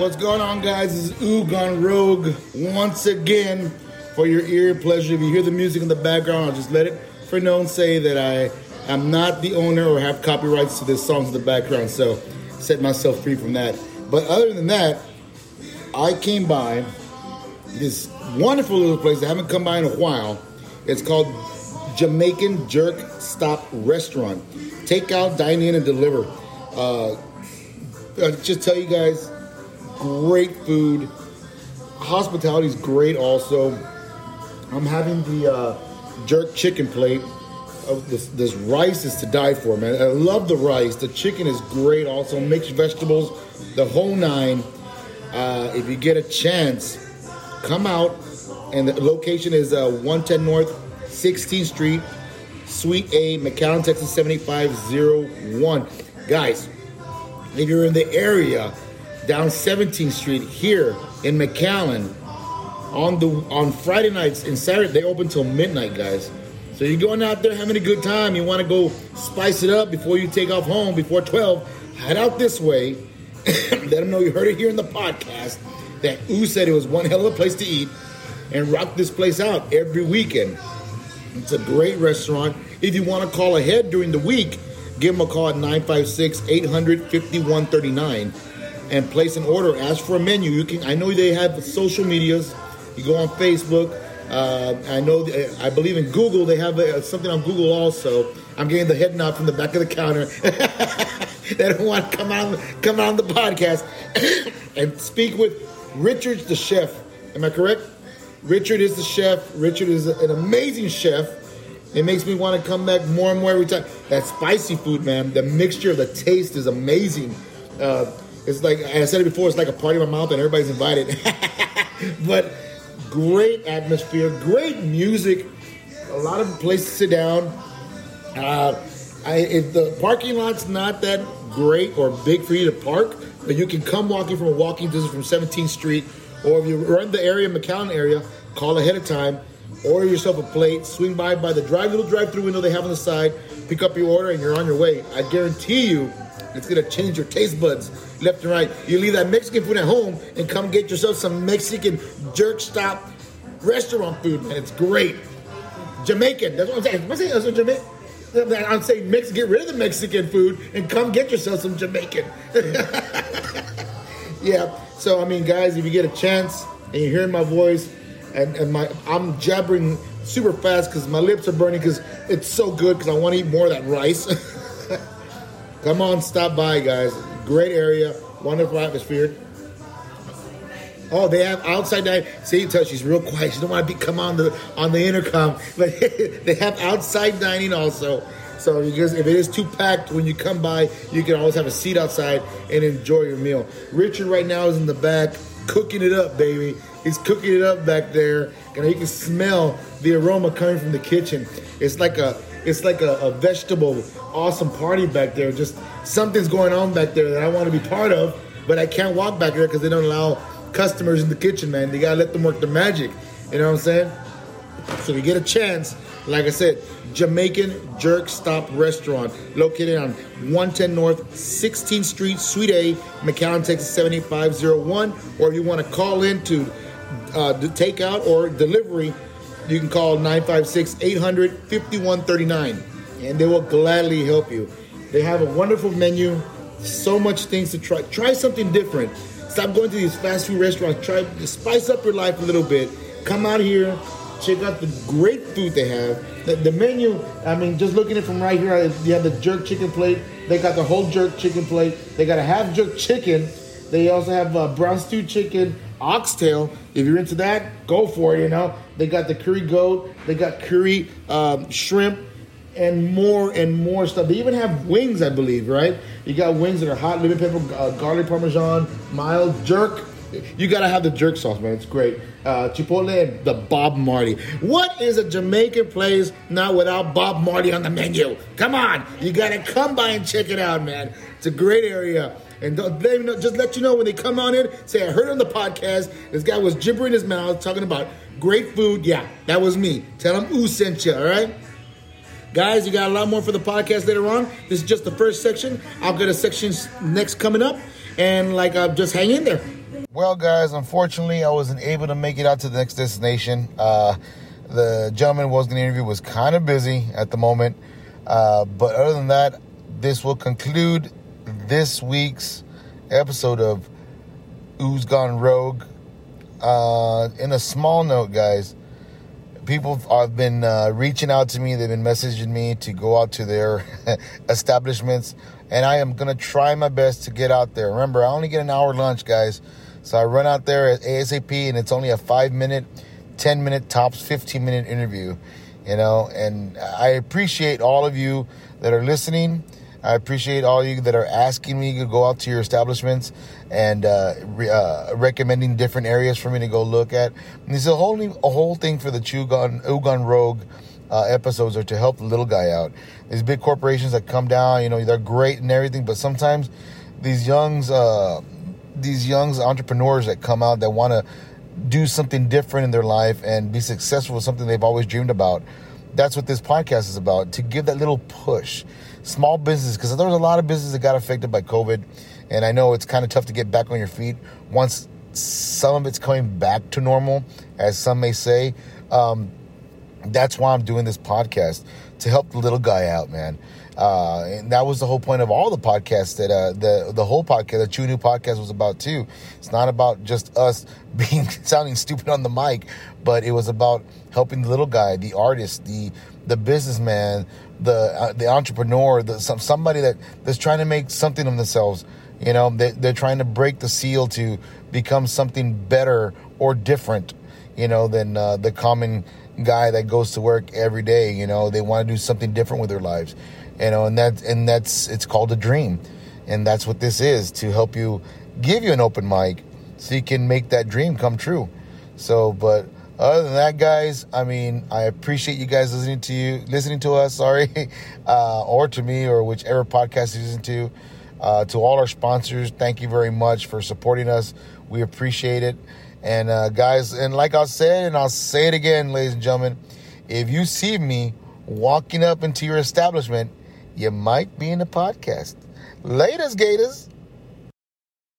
What's going on, guys? This is Ew Gone Rogue once again for your ear pleasure. If you hear the music in the background, I'll just let it for known say that I am not the owner or have copyrights to this song in the background, so set myself free from that. But other than that, I came by this wonderful little place I haven't come by in a while. It's called Jamaican Jerk Stop Restaurant. Take out, dine in, and deliver. I'll just tell you guys, great food. Hospitality is great also. I'm having the jerk chicken plate. This rice is to die for, man. I love the rice. The chicken is great also. Mixed vegetables, the whole nine. If you get a chance, come out. And the location is 110 North 16th Street, Suite A, McAllen, Texas 7501. Guys, if you're in the area, down 17th Street here in McAllen, on Friday nights and Saturday, they open till midnight, guys. So you're going out there having a good time. You want to go spice it up before you take off home, before 12, head out this way. Let them know you heard it here in the podcast that Ooh said it was one hell of a place to eat, and rock this place out every weekend. It's a great restaurant. If you want to call ahead during the week, give them a call at 956-800-5139 and place an order. Ask for a menu. You can. I know they have social medias. You go on Facebook. I believe in Google. They have something on Google also. I'm getting the head nod from the back of the counter. They don't want to come out on the podcast and speak with Richard, the chef. Am I correct? Richard is the chef. Richard is an amazing chef. It makes me want to come back more and more every time. That spicy food, man. The mixture of the taste is amazing. It's like, I said it before, it's like a party in my mouth and everybody's invited. But great atmosphere, great music, a lot of places to sit down. If the parking lot's not that great or big for you to park, but you can come walking from a walking distance from 17th Street. Or if you run the area, McAllen area, call ahead of time, order yourself a plate, swing by the little drive-through window they have on the side, pick up your order, and you're on your way. I guarantee you, it's going to change your taste buds left and right. You leave that Mexican food at home and come get yourself some Mexican Jerk Stop Restaurant food, man. It's great. Jamaican, that's what I'm saying. I'm saying Mexican, get rid of the Mexican food and come get yourself some Jamaican. Yeah. So, I mean, guys, if you get a chance and you're hearing my voice and I'm jabbering super fast because my lips are burning because it's so good because I want to eat more of that rice. Come on, stop by, guys. Great area. Wonderful atmosphere. Oh, they have outside dining. See, she's real quiet. She don't want to be come on the intercom. But they have outside dining also. So because if it is too packed, when you come by, you can always have a seat outside and enjoy your meal. Richard right now is in the back cooking it up, baby. He's cooking it up back there, and you can smell the aroma coming from the kitchen. It's like a vegetable awesome party back there. Just something's going on back there that I want to be part of, but I can't walk back there because they don't allow customers in the kitchen, man. They gotta let them work the magic. You know what I'm saying? So if you get a chance, like I said, Jamaican Jerk Stop Restaurant, located on 110 North 16th Street, Suite A, McAllen, Texas 7501. Or if you want to call in to the takeout or delivery, you can call 956-800-5139, and they will gladly help you. They have a wonderful menu, so much things to try. Try something different. Stop going to these fast food restaurants. Try to spice up your life a little bit. Come out here. Check out the great food they have. The menu, I mean, just looking at it from right here, you have the jerk chicken plate. They got the whole jerk chicken plate. They got a half jerk chicken. They also have brown stew chicken, oxtail. If you're into that, go for it, you know. They got the curry goat. They got curry shrimp and more stuff. They even have wings, I believe, right? You got wings that are hot, lemon pepper, garlic parmesan, mild jerk. You got to have the jerk sauce, man. It's great. Chipotle and the Bob Marley. What is a Jamaican place not without Bob Marley on the menu? Come on. You got to come by and check it out, man. It's a great area. And just let you know when they come on in, say, I heard on the podcast, this guy was gibbering his mouth talking about great food. Yeah, that was me. Tell him who sent you, all right? Guys, you got a lot more for the podcast later on. This is just the first section. I've got a section next coming up. And, like, just hang in there. Well, guys, unfortunately, I wasn't able to make it out to the next destination. The gentleman who was going to interview was kind of busy at the moment. But other than that, this will conclude this week's episode of Ew Gone Rogue. In a small note, guys, people have been reaching out to me. They've been messaging me to go out to their establishments. And I am going to try my best to get out there. Remember, I only get an hour lunch, guys. So I run out there at ASAP, and it's only a 5-minute, 10-minute, tops 15-minute interview. You know, and I appreciate all of you that are listening. I appreciate all of you that are asking me to go out to your establishments and recommending different areas for me to go look at. And this is a whole thing for the Ew Gone Rogue episodes are to help the little guy out. These big corporations that come down, you know, they're great and everything, but sometimes these young entrepreneurs that come out that want to do something different in their life and be successful with something they've always dreamed about. That's what this podcast is about, to give that little push. Small business, because there was a lot of business that got affected by COVID, and I know it's kind of tough to get back on your feet once some of it's coming back to normal, as some may say. That's why I'm doing this podcast, to help the little guy out, man. And that was the whole point of all the podcasts that the whole podcast, the Chew and Ew podcast, was about too. It's not about just us sounding stupid on the mic, but it was about helping the little guy, the artist, the businessman, the entrepreneur, somebody that's trying to make something of themselves. You know, they're trying to break the seal to become something better or different, you know, than the common guy that goes to work every day. You know, they want to do something different with their lives, you know, and that's it's called a dream, and that's what this is, to help you, give you an open mic so you can make that dream come true. So, but other than that, guys, I mean, I appreciate you guys listening to us, or to me, or whichever podcast you listen to. To all our sponsors, thank you very much for supporting us. We appreciate it. And guys, and like I said, and I'll say it again, ladies and gentlemen, if you see me walking up into your establishment, you might be in the podcast. Laters, Gators.